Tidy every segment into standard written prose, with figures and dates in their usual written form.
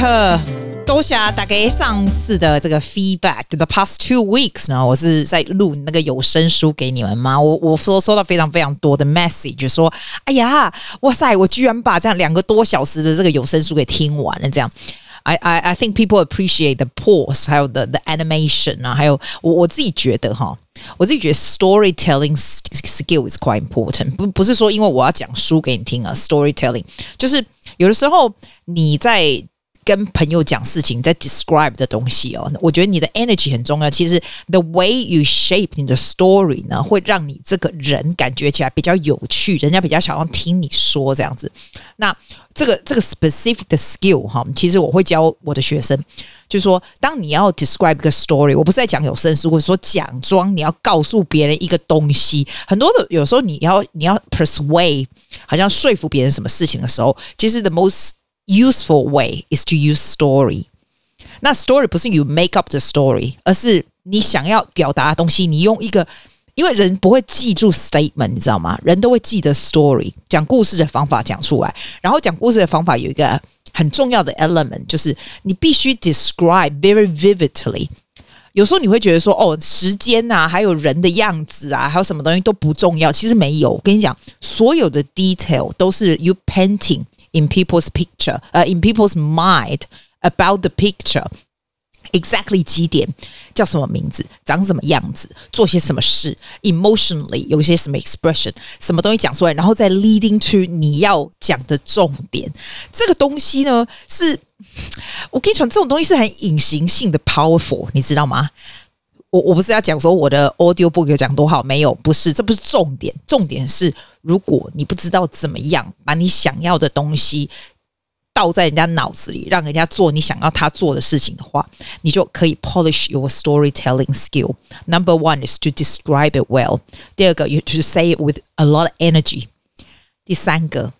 好，多谢大家上次的这个 feedback the past 2 weeks 呢，我是在录那个有声书给你们嘛，我收到非常非常多的 message 说，哎呀，哇塞，我居然把这样2个多小时的这个有声书给听完了，这样。I think people appreciate the pause 还有 the animation 啊，还有我自己觉得哈，我自己觉得 storytelling skill is quite important， 不是说因为我要讲书给你听啊， storytelling 就是有的时候你在跟朋友讲事情，在 describe 的东西哦，我觉得你的 energy 很重要。其实 the way you shape 你的 story 呢，会让你这个人感觉起来比较有趣，人家比较想要听你说这样子。那这个 specific 的 skill 哈，其实我会教我的学生，就是说，当你要 describe 一个 story， 我不是在讲有声书，或者说讲装你要告诉别人一个东西。很多的有时候你要 persuade， 好像说服别人什么事情的时候，其实 the most useful way is to use story. 那 story 不是 you make up the story， 而是你想要表达的东西，你用一个，因为人不会记住 statement， 你知道吗？人都会记得 story， 讲故事的方法讲出来。然后讲故事的方法有一个很重要的 element， 就是你必须 describe very vividly。有时候你会觉得说，哦，时间啊，还有人的样子啊，还有什么东西都不重要，其实没有。我跟你讲，所有的 detail 都是 you painting。In people's picture, in people's mind about the picture, exactly 几点，叫什么名字，长什么样子，做些什么事 ，emotionally 有些什么 expression， 什么东西讲出来，然后再 leading to 你要讲的重点。这个东西呢，是我跟你讲，这种东西是很隐形性的 powerful， 你知道吗？我不是要讲说我的 audio book 有讲多好，没有，不是，这不是重点，重点是如果你不知道怎么样把你想要的东西倒在人家脑子里，让人家做你想要他做的事情的话，你就可以 polish your storytelling skill. Number one is to describe it well. 第二个 you should say it with a lot of energy. 第三个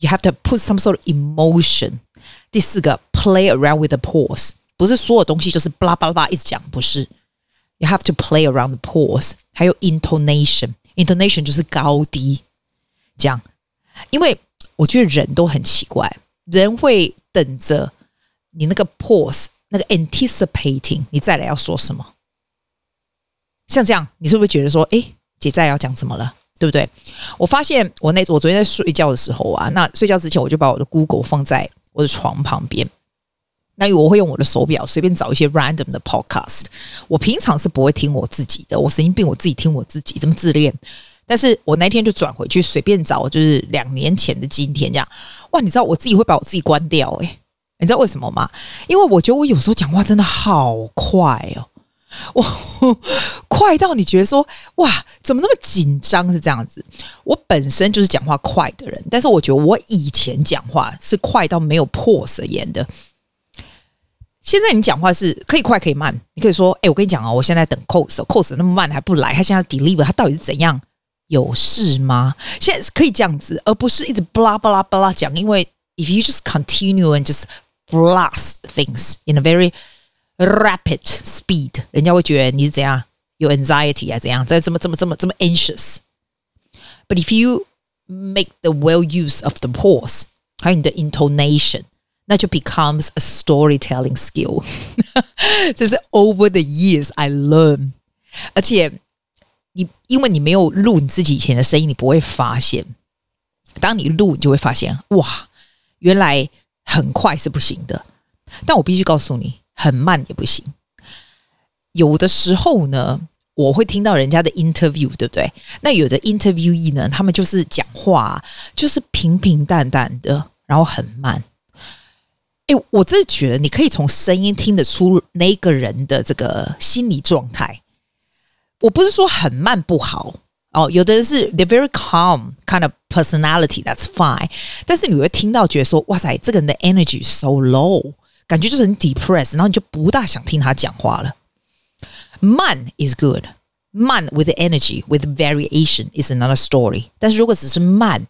you have to put some sort of emotion. 第四个 play around with the pause. 不是所有东西就是blah blah blah一直讲，不是。You have to play around the pause. 还有 intonation. Intonation 就是高低。这样。因为我觉得人都很奇怪。人会等着你那个 pause, 那个 anticipating, 你再来要说什么。像这样你是不是觉得说，诶，姐再要讲什么了，对不对？我发现我昨天在睡觉的时候啊，那睡觉之前我就把我的 Google 放在我的床旁边。那我会用我的手表随便找一些 random 的 podcast， 我平常是不会听我自己的，我神经病，我自己听我自己怎么自恋，但是我那天就转回去随便找，就是2年前的今天这样，哇，你知道我自己会把我自己关掉欸，你知道为什么吗？因为我觉得我有时候讲话真的好快哦，我快到你觉得说，哇，怎么那么紧张，是这样子。我本身就是讲话快的人，但是我觉得我以前讲话是快到没有 pause 言的。现在你讲话是可以快可以慢，你可以说，欸，我跟你讲啊，我现在等 Coast 那么慢还不来，他现在 deliver 他到底是怎样，有事吗？现在是可以这样子，而不是一直 blah blah blah 讲，因为 if you just continue and just blast things in a very rapid speed， 人家会觉得你是怎样有 anxiety 啊，怎样在这么 anxious。 But if you make the well use of the pause， 还有你的 intonation，that just becomes a storytelling skill. This is over the years I learned. 而且因为你没有录你自己以前的声音，你不会发现。当你录，你就会发现，哇，原来很快是不行的。但我必须告诉你，很慢也不行。有的时候呢，我会听到人家的 interview， 对不对？那有的 interviewee 呢，他们就是讲话，就是平平淡淡的，然后很慢。欸，我真的觉得你可以从声音听得出那个人的这个心理状态。我不是说很慢不好哦，有的人是 they're very calm kind of personality, that's fine。但是你会听到觉得说，哇塞，这个人的 energy so low， 感觉就是很 depressed， 然后你就不大想听他讲话了。慢 is good， 慢 with energy with variation is another story。但是如果只是慢，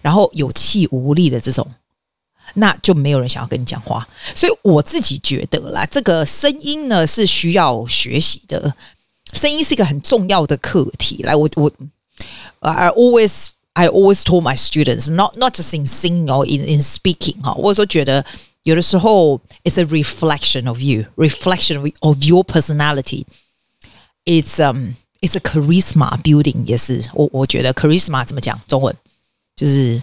然后有气无力的这种，那就没有人想要跟你讲话。所以我自己觉得啦，这个声音呢是需要学习的，声音是一个很重要的课题。来，I always told my students, not just in singing or in speaking 哈，我说觉得有的时候 it's a reflection of you, reflection of your personality. It's a charisma building 也是我觉得 charisma 怎么讲中文就是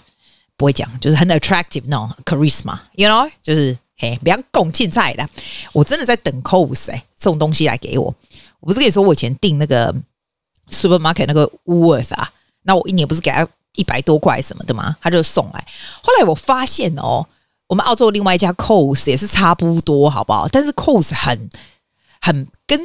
不会讲就是很 attractive 那种 charisma you know 就是嘿不要讲青菜啦我真的在等 Coles 送东西来给我我不是跟你说我以前订那个 supermarket 那个 Woolworth 啊那我一年不是给他100多块什么的吗他就送来后来我发现哦我们澳洲另外一家 Coles 也是差不多好不好但是 Coles 很跟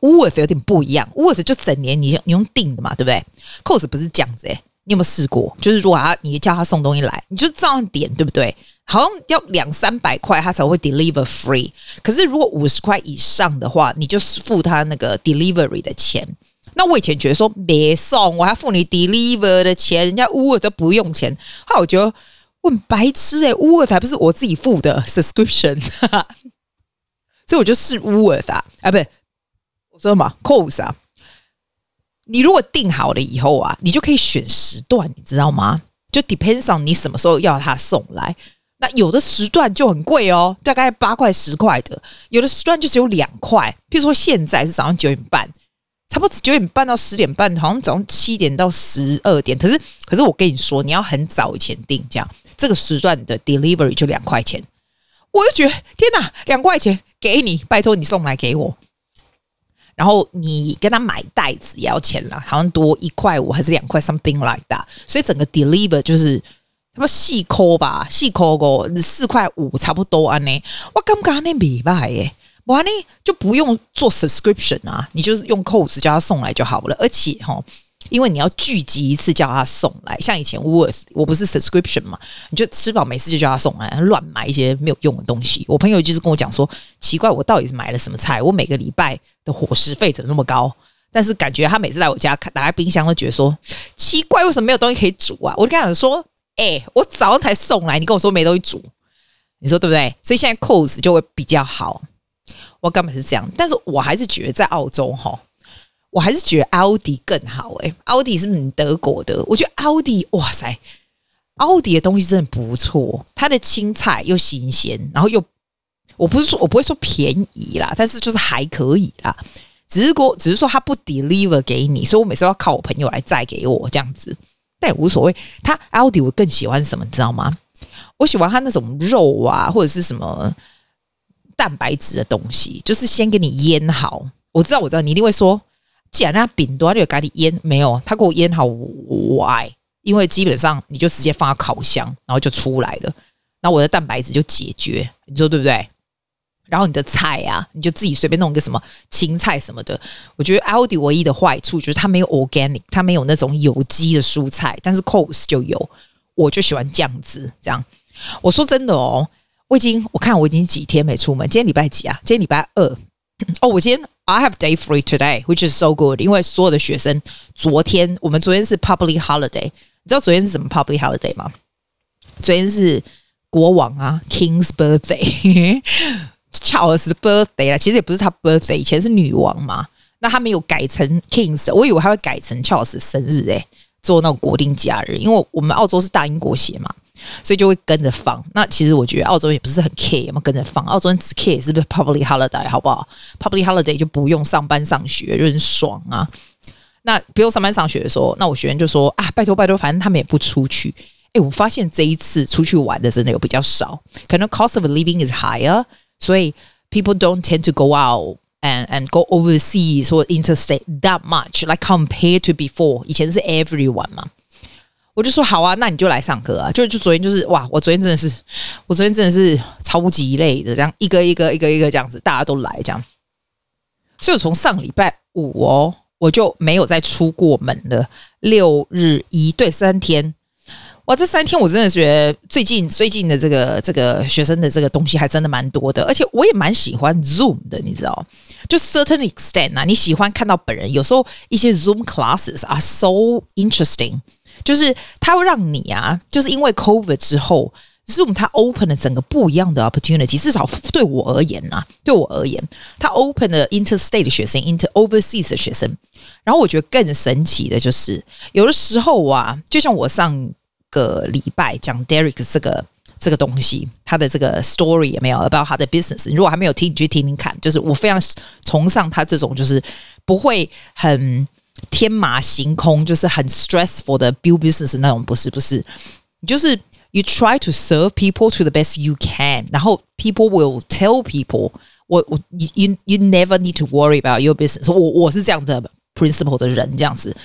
Woolworth 有点不一样 Woolworth 就整年你用订的嘛对不对 Coles 不是这样子耶你有没有试过就是如果你叫他送东西来你就照样点对不对好像要200-300块他才会 deliver free 可是如果50块以上的话你就付他那个 delivery 的钱那我以前觉得说别送我还付你 deliver 的钱人家 Uber 都不用钱后来我觉得我很白痴耶 Uber 才不是我自己付的 subscription 所以我就试 Uber 啊不是我说什么 Coles 啊你如果订好了以后啊你就可以选时段你知道吗就 depends on 你什么时候要它送来那有的时段就很贵哦大概8块10块的有的时段就只有2块譬如说现在是早上9点半差不多9点半到10点半好像早上7点到12点可是我跟你说你要很早以前订这样这个时段的 delivery 就2块钱我就觉得天哪2块钱给你拜托你送来给我然后你跟他买袋子也要钱啦，好像多1块5还是2块 something like that 所以整个 deliver 就是差不多4块4块5差不多啊呢。我感觉这样不错耶不然就不用做 subscription 啊你就是用 codes 叫他送来就好了而且因为你要聚集一次叫他送来像以前 Woolworth 我不是 subscription 嘛你就吃饱没事就叫他送来乱买一些没有用的东西我朋友就是跟我讲说奇怪我到底是买了什么菜我每个礼拜的伙食费怎么那么高但是感觉他每次来我家打开冰箱都觉得说奇怪为什么没有东西可以煮啊我就跟他讲说我早上才送来你跟我说没东西煮你说对不对所以现在 Coles 就会比较好我根本是这样但是我还是觉得在澳洲我还是觉得奥迪更好奥迪是德国的，我觉得奥迪哇塞，奥迪的东西真的不错，它的青菜又新鲜，然后又我不会说便宜啦，但是就是还可以啦，只是说它不 deliver 给你，所以我每次要靠我朋友来载给我这样子，但也无所谓。它奥迪我更喜欢什么，你知道吗？我喜欢它那种肉啊，或者是什么蛋白质的东西，就是先给你腌好。我知道，你一定会说。既然那饼多，你有咖喱腌没有？他给我腌好，我爱，因为基本上你就直接放到烤箱，然后就出来了。那我的蛋白质就解决，你说对不对？然后你的菜啊，你就自己随便弄一个什么青菜什么的。我觉得 Aldi 唯一的坏处就是它没有 organic， 它没有那种有机的蔬菜，但是 Coles 就有。我就喜欢这样子，这样。我说真的哦，我已经几天没出门，今天礼拜几啊？今天礼拜二。哦，我今天 I have day free today, which is so good. 因为所有的学生我们昨天是 public holiday. 你知道昨天是什么 public holiday 吗？昨天是国王啊 King's birthday, Charles 的 birthday 啦。其实也不是他 birthday， 以前是女王嘛。那他没有改成 King's， 我以为他会改成 Charles 的生日做那种国定假日。因为我们澳洲是大英国协嘛。所以就会跟着放。那其实我觉得澳洲也不是很 care 有没有跟着放，澳洲人只 care 是不是 public holiday 好不好 ？public holiday 就不用上班上学，就很爽啊。那不用上班上学的时候，那我学员就说啊，拜托，反正他们也不出去。我发现这一次出去玩的真的有比较少，可能 cost of living is higher， 所以 people don't tend to go out and go overseas or interstate that much like compared to before。以前是 everyone 嘛。我就说好啊，那你就来上课啊！就昨天就是哇，我昨天真的是超级累的，这样一个这样子，大家都来这样。所以我从上礼拜5我就没有再出过门了。6、日、1，对，3天。哇，这3天我真的觉得最近的这个学生的这个东西还真的蛮多的，而且我也蛮喜欢 Zoom 的，你知道，就 certain extent 啊，你喜欢看到本人。有时候一些 Zoom classes are so interesting。就是它会让你啊，就是因为 COVID 之后 Zoom 它 open 了整个不一样的 opportunity， 至少对我而言啊，它 open 了 interstate 的学生 overseas 的学生。然后我觉得更神奇的就是有的时候啊，就像我上个礼拜讲 Derek 这个这个东西，他的这个 story 有没有 about 他的 business。 如果还没有听，你去听听看，就是我非常崇尚他这种就是不会很天马行空，就是很 stressful 的 build business 那种，不是，你就是 you try to serve people to the best you can， 然后 people will tell people you never need to worry about your business。 我是这样的 principle 的人，这样子。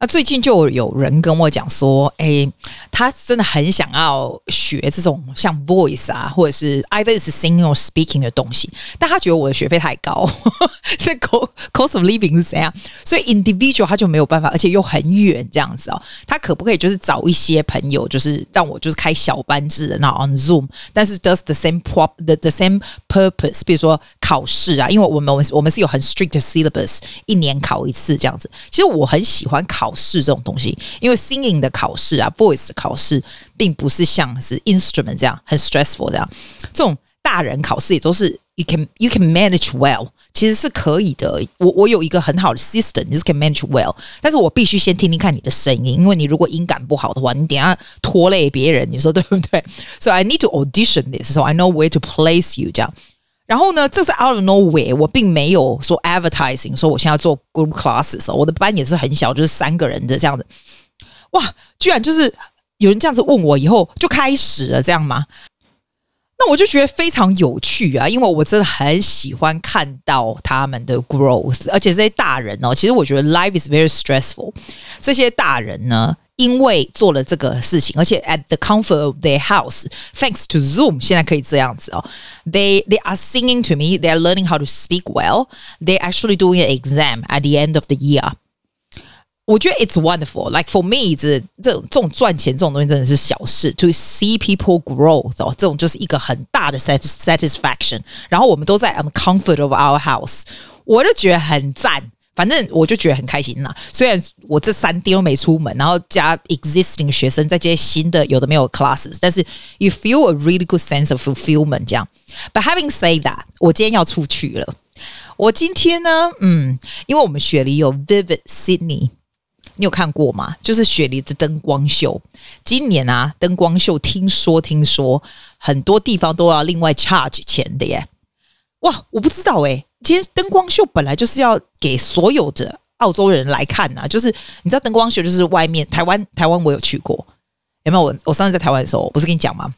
那最近就有人跟我讲说，他真的很想要学这种像 voice 啊，或者是 either is singing or speaking 的东西，但他觉得我的学费太高，这cost of living 是怎样，所以 individual 他就没有办法，而且又很远这样子哦。他可不可以就是找一些朋友，就是让我就是开小班制的，然后 on Zoom， 但是 does the same purpose， 比如说考试啊，因为我们是有很 strict 的 syllabus， 一年考一次这样子。其实我很喜欢考试这种东西，因为 singing 的考试啊 voice 的考试并不是像是 instrument 这样很 stressful， 这种大人考试也都是 you can manage well， 其实是可以的。 我有一个很好的 system， 你是 can manage well， 但是我必须先听听看你的声音，因为你如果音感不好的话，你等一下拖累别人，你说对不对？ So I need to audition this so I know where to place you 这样。然后呢，这是 out of nowhere， 我并没有说 advertising， 说我现在做 group classes， 我的班也是很小，就是3个人的这样子。哇，居然就是有人这样子问我以后就开始了，这样吗？那我就觉得非常有趣啊，因为我真的很喜欢看到他们的 growth， 而且这些大人哦，其实我觉得 life is very stressful， 这些大人呢，因为做了这个事情，而且 at the comfort of their house， thanks to Zoom， 现在可以这样子哦。They are singing to me. They are learning how to speak well. They actually doing an exam at the end of the year. 我觉得 it's wonderful. Like for me， 这种赚钱这种东西真的是小事。To see people grow， 哦，这种就是一个很大的 satisfaction。然后我们都在 the comfort of our house， 我就觉得很赞。反正我就觉得很开心啦，虽然我这3天都没出门，然后加 existing 学生再接新的有的没有 classes， 但是 you feel a really good sense of fulfillment 这样。 But having said that， 我今天要出去了。我今天呢，因为我们雪梨有 Vivid Sydney， 你有看过吗？就是雪梨的灯光秀。今年啊，灯光秀听说很多地方都要另外 charge 钱的耶。哇，我不知道耶，其实灯光秀本来就是要给所有的澳洲人来看啊，就是你知道灯光秀就是外面台湾我有去过，有没有？我上次在台湾的时候，我不是跟你讲吗？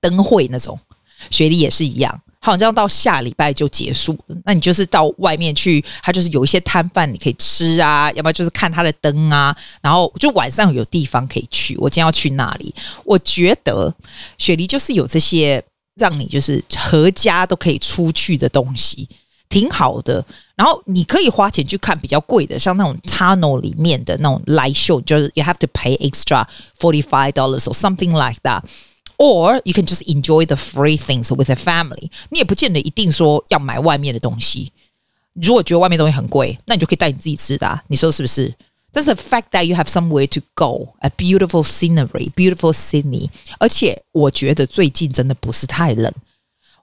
灯会那种，雪梨也是一样，好像到下礼拜就结束了。那你就是到外面去，它就是有一些摊贩你可以吃啊，要不然就是看它的灯啊，然后就晚上有地方可以去。我今天要去那里，我觉得雪梨就是有这些让你就是合家都可以出去的东西。挺好的，然后你可以花钱去看比较贵的，像那种 Tunnel 里面的那种 light show， 就是 you have to pay extra $45 or something like that， or you can just enjoy the free things with a family。 你也不见得一定说要买外面的东西，如果觉得外面的东西很贵，那你就可以带你自己吃的啊，你说是不是？但是 the fact that you have somewhere to go， a beautiful scenery， beautiful Sydney， 而且我觉得最近真的不是太冷。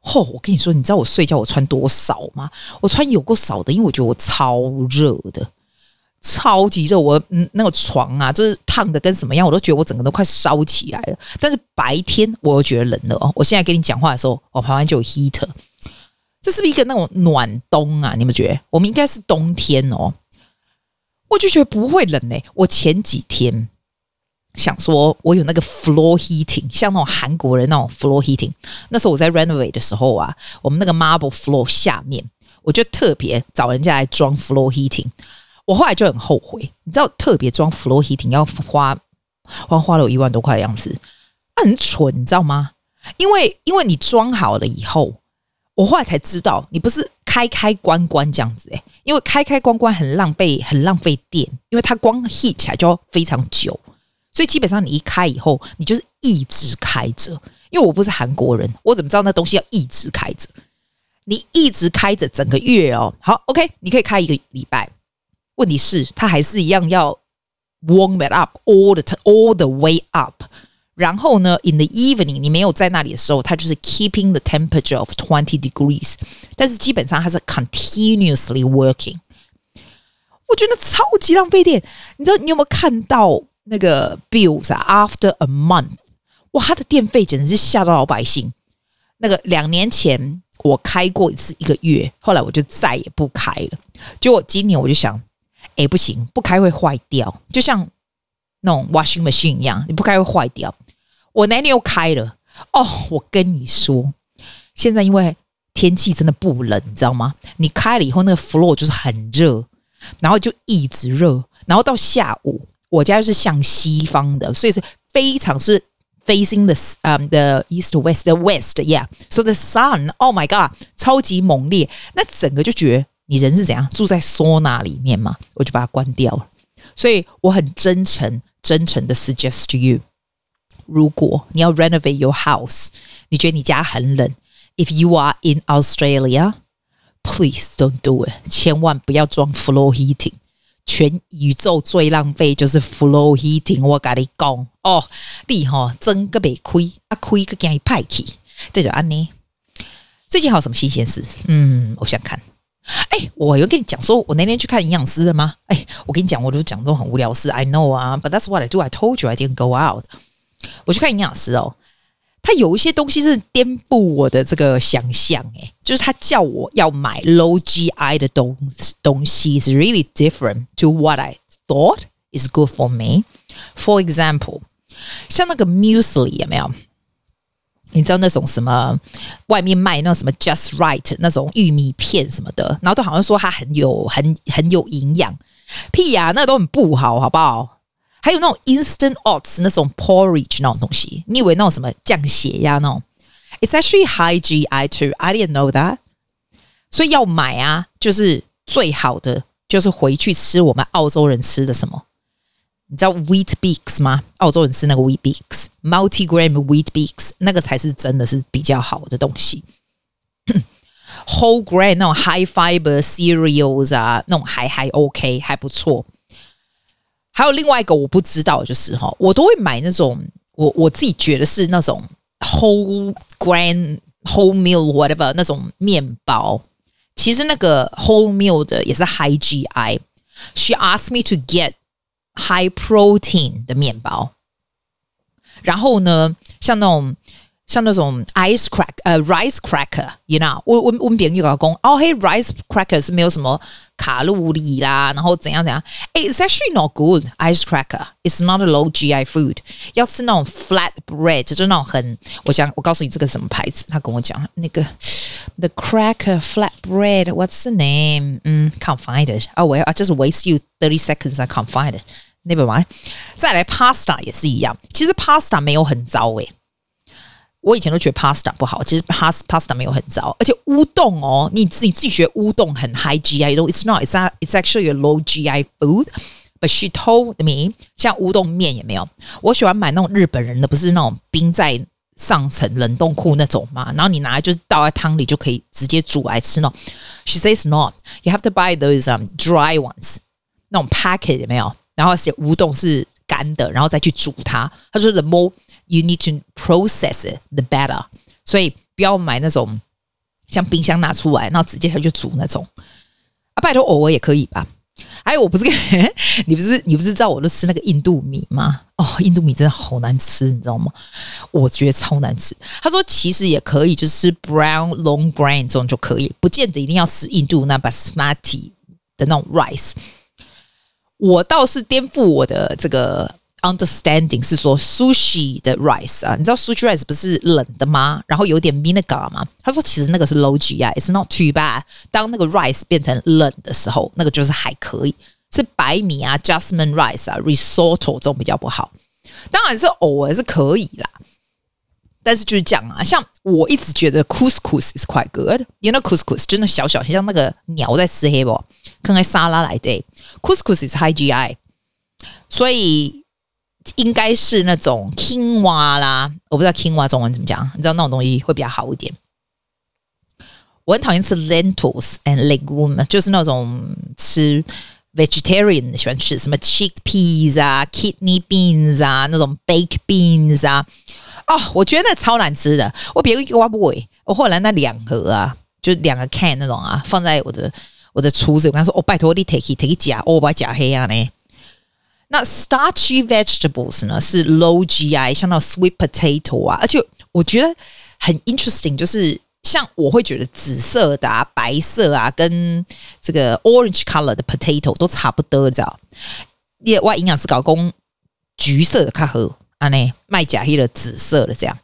哦，我跟你说，你知道我睡觉我穿多少吗？我穿有够少的，因为我觉得我超热的，超级热。我那个床啊，就是烫的跟什么样，我都觉得我整个都快烧起来了。但是白天我又觉得冷了哦。我现在跟你讲话的时候，我旁边就有 heater， 这是不是一个那种暖冬啊？你们觉得？我们应该是冬天哦。我就觉得不会冷欸。我前几天想说我有那个 floor heating， 像那种韩国人那种 floor heating， 那时候我在 renovate 的时候啊，我们那个 marble floor 下面我就特别找人家来装 floor heating。 我后来就很后悔，你知道特别装 floor heating 要花了我1万多块的样子，很蠢你知道吗？因为你装好了以后，我后来才知道你不是开关这样子欸，因为开关很浪费电，因为它光 heat 起来就要非常久，所以基本上你一开以后，你就是一直开着。因为我不是韩国人，我怎么知道那东西要一直开着？你一直开着整个月哦，好 OK， 你可以开1个礼拜。问题是它还是一样要 warm it up all the way up。然后呢 in the evening 你没有在那里的时候，它就是 keeping the temperature of 20 degrees， 但是基本上它是 continuously working。 我觉得超级浪费电，你知道你有没有看到那个 bills 啊 after a month，哇，它的电费简直是吓到老百姓。那个2年前我开过一次一个月，后来我就再也不开了。结果今年我就想，哎，不行，不开会坏掉，就像那种 washing machine 一样，你不开会坏掉。我那天又开了，哦，我跟你说，现在因为天气真的不冷，你知道吗？你开了以后，那个 floor 就是很热，然后就一直热，然后到下午，我家就是向西方的，所以是非常是 facing the east to west, the west, yeah. So the sun, oh my god, 超级猛烈，那整个就觉得你人是怎样住在sauna里面嘛？我就把它关掉了。所以我很真诚的 suggest to you， 如果你要 renovate your house， 你觉得你家很冷。If you are in Australia, please don't do it. 千万不要装 floor heating. 全宇宙最浪费就是 floor heating. 我跟你讲，哦，你吼真个袂开，啊开个惊伊派去，这就安尼。最近还有什么新鲜事？我想看。我有跟你讲说，我那天去看营养师了吗？我跟你讲，我都讲这种很无聊的事。I know 啊 ，but that's what I do. I told you I didn't go out. 我去看营养师哦。他有一些东西是颠覆我的这个想象，就是他叫我要买 low GI 的东西 is really different to what I thought is good for me. For example, 像那个 muesli 有没有？你知道那种什么外面卖那种什么 just right 那种玉米片什么的，然后都好像说它很有营养，屁呀，那都很不好，好不好？还有那种 instant oats 那种 porridge 那种东西，你以为那种什么降血压那种 ？It's actually high GI too. I didn't know that. 所以要买啊，就是最好的就是回去吃我们澳洲人吃的什么？你知道 Weet-Bix 吗？澳洲人吃那个 Weet-Bix multigram Weet-Bix 那个才是真的是比较好的东西。Whole grain 那种 high fiber cereals 啊，那种还 OK 还不错。还有另外一个我不知道，就是我都会买那种我自己觉得是那种 whole grain whole meal whatever 那种面包，其实那个 whole meal 的也是 high GI。 She asked me to get high protein 的面包，然后呢像那种 ice crack rice cracker， you know， 我别人又讲哦，嘿 rice cracker 是没有什么卡路里啦，然后怎样怎样。It's actually not good. Ice cracker. It's not a low GI food. 要吃那种 flat bread， 就是那种很，我告诉你这个什么牌子，他跟我讲那个 the cracker flat bread. What's the name? Can't find it. Oh well, I just waste you 30 seconds. I can't find it. Never mind. 再来 pasta 也是一样，其实 pasta 没有很糟。我以前都觉得 pasta 不好，其实 pasta 没有很糟，而且乌冬哦，你自己觉得乌冬很 high GI， it's not, it's actually a low GI food. But she told me， 像乌冬面也没有，我喜欢买那种日本人的，不是那种冰在上层冷冻库那种嘛，然后你拿来就是倒在汤里就可以直接煮来吃那种。She says not, you have to buy those dry ones， 那种 packet 有没有？然后而且乌冬是干的，然后再去煮它。她说 the more you need to process it, the better. 所以不要买那种像冰箱拿出来，然后直接它就煮那种。拜托偶尔也可以吧。还有我不是你不是知道我都吃那个印度米吗？哦，印度米真的好难吃，你知道吗？我觉得超难吃。他说其实也可以，就是 brown long grain 这种就可以，不见得一定要吃印度那 basmati 的那种 rice。我倒是颠覆我的这个understanding， 是说 sushi 的 rice 啊，你知道 sushi rice 不是冷的吗？然后有点 vinegar 吗？他说其实那个是 low GI， it's not too bad。 当那个 rice 变成冷的时候，那个就是还可以，是白米啊 jasmine rice 啊 risotto 这种比较不好，当然是偶尔是可以啦，但是就是这样啊。像我一直觉得 couscous is quite good， you know couscous 就那小小像那个鸟在吃黑不放在沙拉来的 couscous is high GI， 所以应该是那种 quinoa 啦，我不知道 quinoa 中文怎么讲，你知道那种东西会比较好一点。我很讨厌吃 lentils and legumes， 就是那种吃 vegetarian 喜欢吃什么 chickpeas 啊 kidney beans 啊那种 baked beans 啊，哦，我觉得那超难吃的。我别人给我不会，我后来那2盒啊，就2个 can 那种啊，放在我的厨子，我跟他说，哦，拜托你 take it 吃，我把它吃黑啊呢。那 starchy vegetables 呢是 low GI， 像那 sweet potato 啊，而且我觉得很 interesting， 就是像我会觉得紫色的啊、白色啊，跟这个 orange color 的 potato 都差不多，你知道？因为我营养师搞讲橘色的较好，安尼卖假迄个紫色的这样。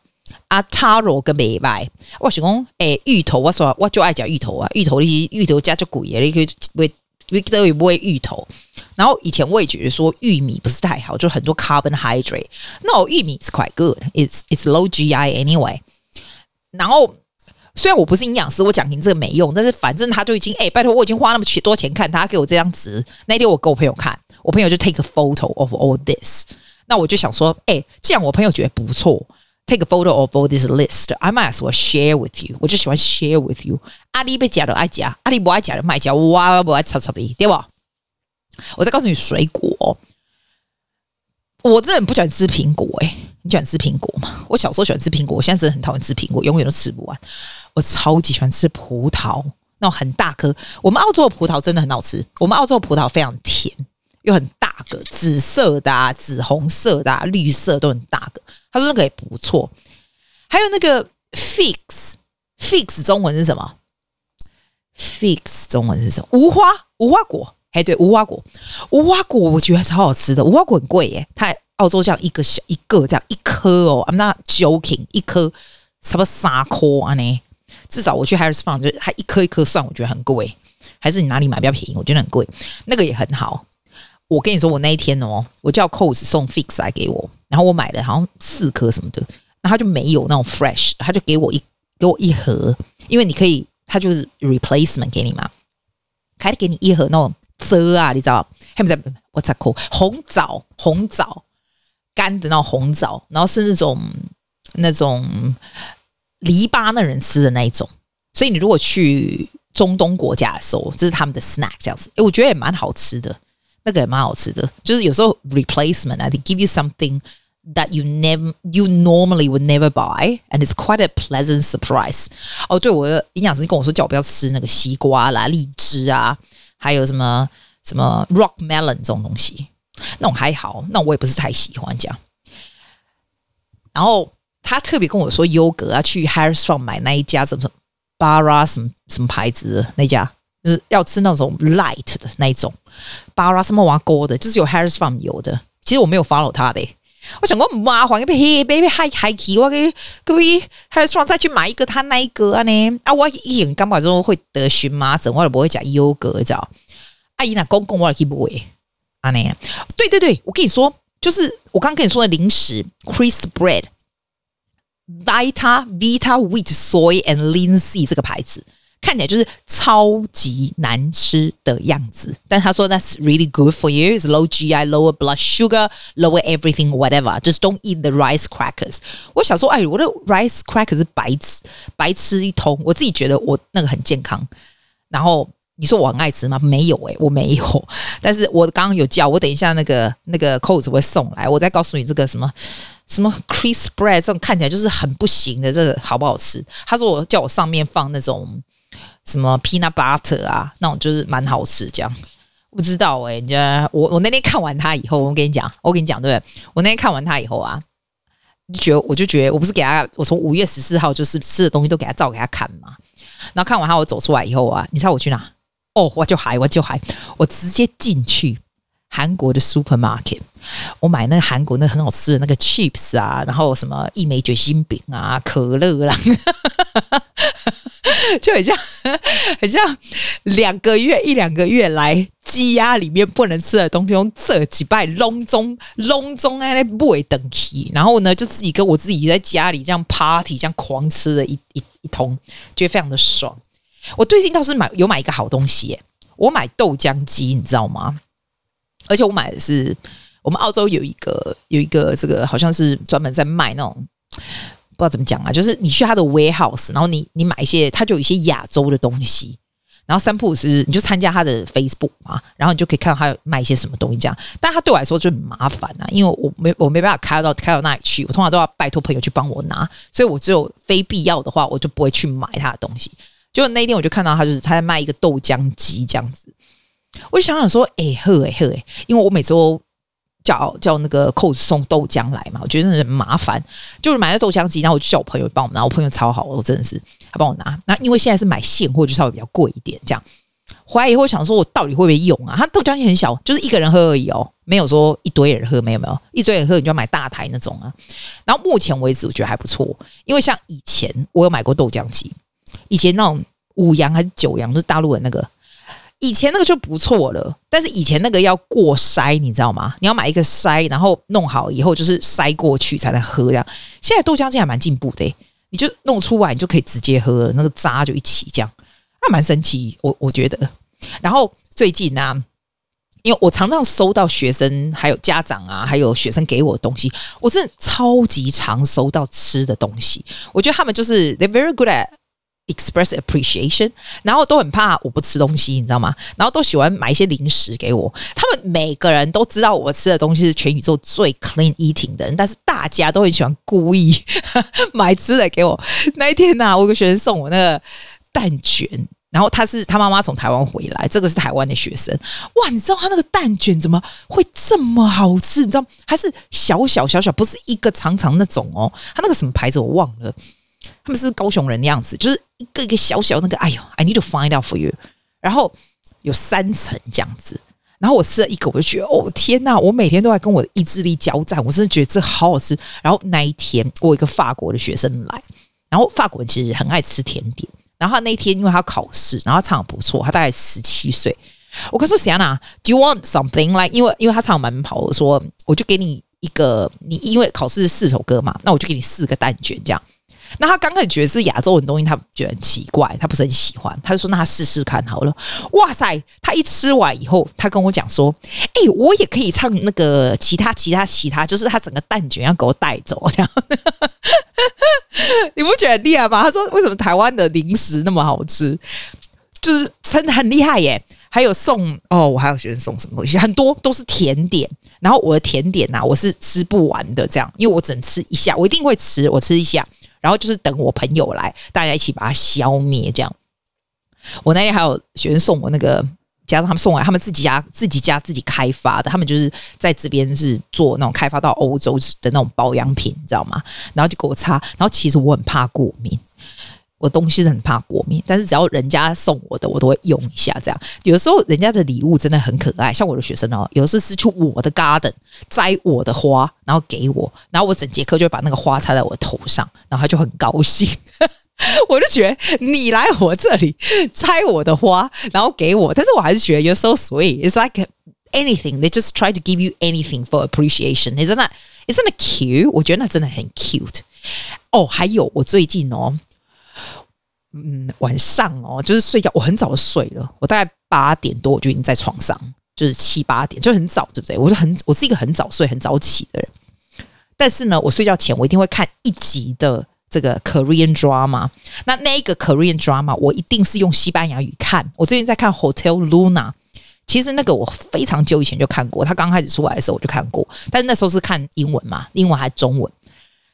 啊 ，taro 个袂歹，我想讲，芋头，我说我就爱讲芋头啊，芋头加就贵耶，你可以你都会不会芋头？然后以前我也觉得说玉米不是太好，就很多 carbohydrate。No， 玉米 is quite good， it's low GI anyway。然后虽然我不是营养师，我讲评这个没用，但是反正他就已经拜托我已经花那么多钱看他给我这张纸。那天我给我朋友看，我朋友就 take a photo of all this。那我就想说，既然我朋友觉得不错。Take a photo of all this list. I might as well share with you. 我就喜欢 share with you. 啊你要吃就爱吃，啊你不爱吃就别吃，我不爱插插你，对吧？我再告诉你水果，我真的很不喜欢吃苹果你喜欢吃苹果吗？我小时候喜欢吃苹果，我现在真的很讨厌吃苹果，永远都吃不完。我超级喜欢吃葡萄，那种很大颗。我们澳洲的葡萄真的很好吃，我们澳洲的葡萄非常甜。又很大个，紫色的啊，紫红色的啊，绿色都很大个。他说那个也不错。还有那个 figs 中文是什么 ？figs 中文是什么？无花果。哎，对，无花果我觉得超好吃的。无花果很贵耶，它澳洲这样一个这样一颗哦 ，I'm not joking， 一颗差不多3块啊呢。至少我去 Harris Farm 就它一颗一颗算，我觉得很贵。还是你哪里买比较便宜？我觉得很贵，那个也很好。我跟你说，我那一天哦，我叫 Coles 送 Fix 来给我，然后我买了好像4颗什么的，那他就没有那种 fresh， 他就给我一盒，因为你可以，他就是 replacement 给你嘛，还给你一盒那种蔗啊，你知道？还没在 what's that called？ 红枣干的那种红枣，然后是那种黎巴嫩人吃的那一种，所以你如果去中东国家的时候，这是他们的 snack 这样子，我觉得也蛮好吃的。那个也蛮好吃的，就是有时候 replacement 啊，they give you something that you normally would never buy, and it's quite a pleasant surprise. 哦，对，我的营养师跟我说叫我不要吃那个西瓜啦、荔枝啊，还有什么 rock melon 这种东西，那种还好，那我也不是太喜欢这样。然后他特别跟我说优格啊，去 Harris Farm 买那一家什么 Barra 什么牌子的那家。就是要吃那种 light 的那一种 ，Barra 什么瓦锅的，就是有 Harris Farm 有的。其实我没有 follow 他的，我想我麻烦，被害起，我给 Harris Farm 再去买一个他那一个啊呢。啊，我一眼感觉之后会得荨麻疹，我也不会讲优格，你知道？阿姨那公我也去不会啊呢。对，我跟你说，就是我刚跟你说的零食 ，Crisp Bread、Vita Wheat Soy and Linseed 这个牌子。看起来就是超级难吃的样子，但他说 that's really good for you. It's low GI, lower blood sugar, lower everything, whatever. Just don't eat the rice crackers. 我想说，我的 rice crackers 是白吃一通。我自己觉得我那个很健康。然后你说我很爱吃吗？没有我没有。但是我刚刚有叫我等一下那个 Coles 会送来，我再告诉你这个什么 crisp bread 这种看起来就是很不行的，这个好不好吃？他说叫我上面放那种。什么 peanut butter 啊，那种就是蛮好吃这样。不知道我那天看完它以后，我跟你讲，对不对？我那天看完它以后啊，我就觉得我不是给他，我从5月14号就是吃的东西都给他照给他看嘛。然后看完它，我走出来以后啊，你猜我去哪？哦，我就我直接进去韩国的 supermarket， 我买那个韩国那很好吃的那个 chips 啊，然后什么一枚卷心饼啊，可乐啦。就很像一两个月来鸡鸭里面不能吃的东西，用这几拜隆中在那不会等期，然后呢就自己跟我自己在家里这样 party 这样狂吃了一通，觉得非常的爽。我最近倒是有买一个好东西，我买豆浆机，你知道吗？而且我买的是我们澳洲有一个这个好像是专门在卖那种。不知道怎么讲啊，就是你去他的 warehouse， 然后你买一些，他就有一些亚洲的东西，然后三不五时你就参加他的 Facebook 嘛，然后你就可以看到他卖一些什么东西这样。但他对我来说就很麻烦啊，因为我没办法开到那里去，我通常都要拜托朋友去帮我拿，所以我只有非必要的话，我就不会去买他的东西。结果那一天我就看到他在卖一个豆浆机这样子，我就想说，因为我每周叫那个Coach送豆浆来嘛，我觉得很麻烦，就是买了豆浆机，然后我就叫我朋友帮我拿，我朋友超好，我真的是他帮我拿。那因为现在是买现货，就稍微比较贵一点，这样回来以后想说我到底会不会用啊？他豆浆机很小，就是一个人喝而已哦，没有说一堆人喝，没有，一堆人喝你就要买大台那种啊。然后目前为止我觉得还不错，因为像以前我有买过豆浆机，以前那种5阳还是9阳，就是大陆的那个。以前那个就不错了，但是以前那个要过筛，你知道吗？你要买一个筛，然后弄好以后就是筛过去才能喝这样。现在豆浆机还蛮进步的、欸，你就弄出来你就可以直接喝了，那个渣就一起这样，还蛮神奇，我觉得。然后最近啊，因为我常常收到学生还有家长啊，还有学生给我的东西，我真的超级常收到吃的东西。我觉得他们就是 they're very good at。express appreciation， 然后都很怕我不吃东西，你知道吗？然后都喜欢买一些零食给我。他们每个人都知道我吃的东西是全宇宙最 clean eating 的人，但是大家都很喜欢故意买吃的给我。那一天啊，我有个学生送我那个蛋卷，然后他妈妈从台湾回来，这个是台湾的学生。哇，你知道他那个蛋卷怎么会这么好吃？你知道它是小小，不是一个长长那种哦。他那个什么牌子我忘了。他们是高雄人的样子，就是一个一个小那个，哎呦 ，I need to find out for you。然后有3层这样子，然后我吃了一个，我就觉得哦天哪！我每天都在跟我的意志力交战，我真的觉得这好好吃。然后那一天，我有一个法国的学生来，然后法国人其实很爱吃甜点。然后他那一天因为他考试，然后他唱得不错，他大概17岁。我跟他说 ：“Sienna, do you want something like？” 因为他唱得蛮好的，我说我就给你一个，你因为考试是4首歌嘛，那我就给你4个蛋卷这样。那他刚开始觉得是亚洲人东西，他觉得很奇怪，他不是很喜欢，他就说那他试试看好了。哇塞，他一吃完以后，他跟我讲说：“欸，我也可以唱那个其他，就是他整个蛋卷要给我带走。”这样，你不觉得很厉害吗？他说：“为什么台湾的零食那么好吃？就是真的很厉害耶！”还有送哦，我还有学生送什么东西，很多都是甜点。然后我的甜点啊，我是吃不完的，这样，因为我只能吃一下，我一定会吃，我吃一下。然后就是等我朋友来，大家一起把它消灭。这样，我那天还有学生送我那个，加上他们送来，他们自己家自己开发的，他们就是在这边是做那种开发到欧洲的那种保养品，你知道吗？然后就给我擦，然后其实我很怕过敏，我东西是很怕过敏，但是只要人家送我的，我都会用一下。这样，有的时候人家的礼物真的很可爱，像我的学生哦，有的时候是去我的 garden 摘我的花，然后给我，然后我整节课就会把那个花插在我的头上，然后他就很高兴。我就觉得你来我这里摘我的花，然后给我，但是我还是觉得 you're so sweet. It's like anything. They just try to give you anything for appreciation. Isn't that cute? 我觉得那真的很 cute. 哦，还有我最近哦。晚上哦，就是睡觉，我很早就睡了，我大概8点多我就已经在床上，就是7、8点，就很早，对不对？我是一个很早睡、很早起的人，但是呢，我睡觉前我一定会看1集的这个 Korean drama。那一个 Korean drama， 我一定是用西班牙语看。我最近在看 Hotel Luna， 其实那个我非常久以前就看过，它刚开始出来的时候我就看过，但是那时候是看英文嘛，英文还是中文。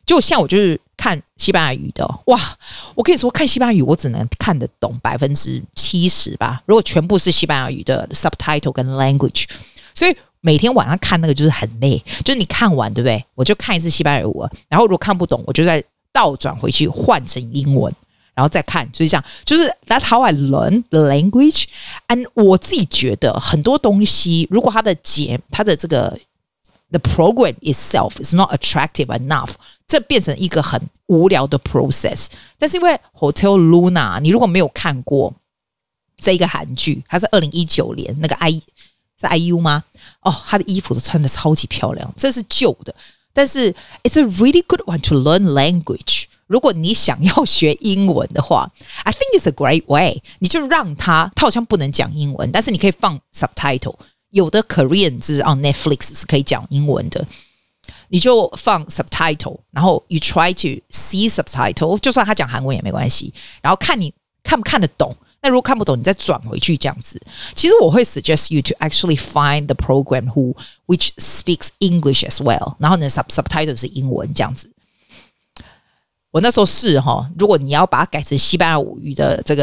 就像我就是看西班牙语的、哦、哇！我跟你说，看西班牙语我只能看得懂70%吧，如果全部是西班牙语的 subtitle 跟 language， 所以每天晚上看那个就是很累。就是你看完对不对？我就看一次西班牙文，然后如果看不懂，我就再倒转回去换成英文，然后再看。所以这样就是 that's how I learn the language。And 我自己觉得很多东西，如果它的这个。The program itself is not attractive enough. 这变成一个很无聊的 process. 但是因为 Hotel Luna， 你如果没有看过这一个韩剧，它是2019年那个 IU 吗？哦，她的衣服都穿得超级漂亮，这是旧的。但是 it's a really good one to learn language. 如果你想要学英文的话 ，I think it's a great way. 你就让他好像不能讲英文，但是你可以放 subtitle。有的 Korean 是 on Netflix 是可以讲英文的，你就放 subtitle， 然后 you try to see subtitle， 就算他讲韩文也没关系，然后看你看不看得懂。那如果看不懂，你再转回去这样子。其实我会 suggest you to actually find the program which speaks English as well， 然后呢 subtitle 是英文这样子。我那时候如果你要把它改成西班牙语的这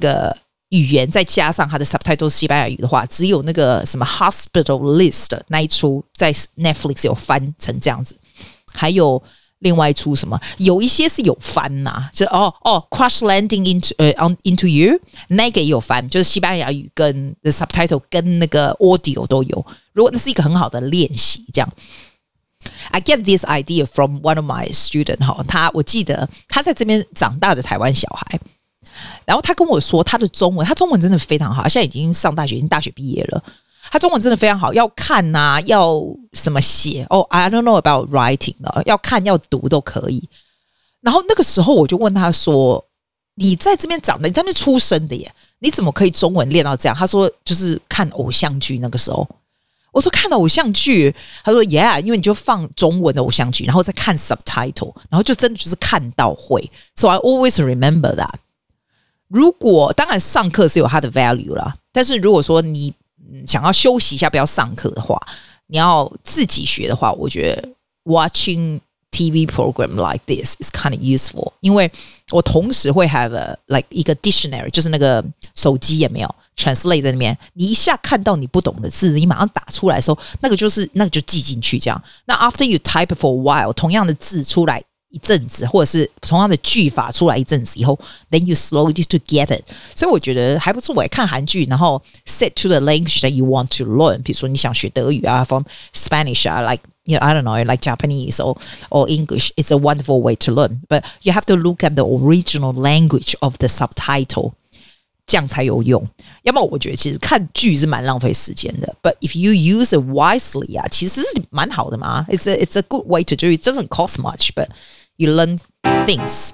个语言再加上它的 subtitle 都是西班牙语的话，只有那个什么 hospitalist 那一出在 Netflix 有翻成这样子，还有另外一出什么有一些是有翻啊，就是Crash Landing into You 那个也有翻，就是西班牙语跟 subtitle 跟那个 audio 都有，如果那是一个很好的练习这样。I get this idea from one of my students 我记得他在这边长大的台湾小孩，然后他跟我说他中文真的非常好，现在已经上大学，已经大学毕业了，他中文真的非常好，要看啊要什么写I don't know about writing 要看要读都可以。然后那个时候我就问他说，你在这边长的，你在这边出生的耶，你怎么可以中文练到这样？他说就是看偶像剧，那个时候我说看了偶像剧，他说 Yeah 因为你就放中文的偶像剧，然后再看 subtitle， 然后就真的就是看到会。 So I always remember that， 如果当然上课是有它的 value 啦，但是如果说你想要休息一下不要上课的话，你要自己学的话，我觉得 watching TV program like this is kind of useful， 因为我同时会 have like 一个 dictionary， 就是那个手机也没有 translate 在那边，你一下看到你不懂的字，你马上打出来的时候，那个就记进去这样。那 after you type for a while， 同样的字出来一阵子，或者是同样的句法出来一阵子以后 ，then you slowly to get it。所以我觉得还不错。我也看韩剧，然后 set to the language that you want to learn。比如说你想学德语啊 ，from Spanish 啊 ，like you know I don't know like Japanese or English。It's a wonderful way to learn, but you have to look at the original language of the subtitle， 这样才有用。要不然我觉得其实看剧是蛮浪费时间的。But if you use it wisely 啊，其实是蛮好的嘛。It's a good way to do it. It doesn't cost much, but you learn things.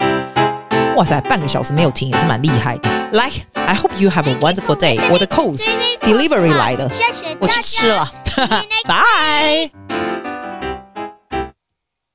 哇塞，半个小时没有停也是蛮厉害的。来， I hope you have a wonderful day. 我的 course delivery 来了，我去吃了。Bye!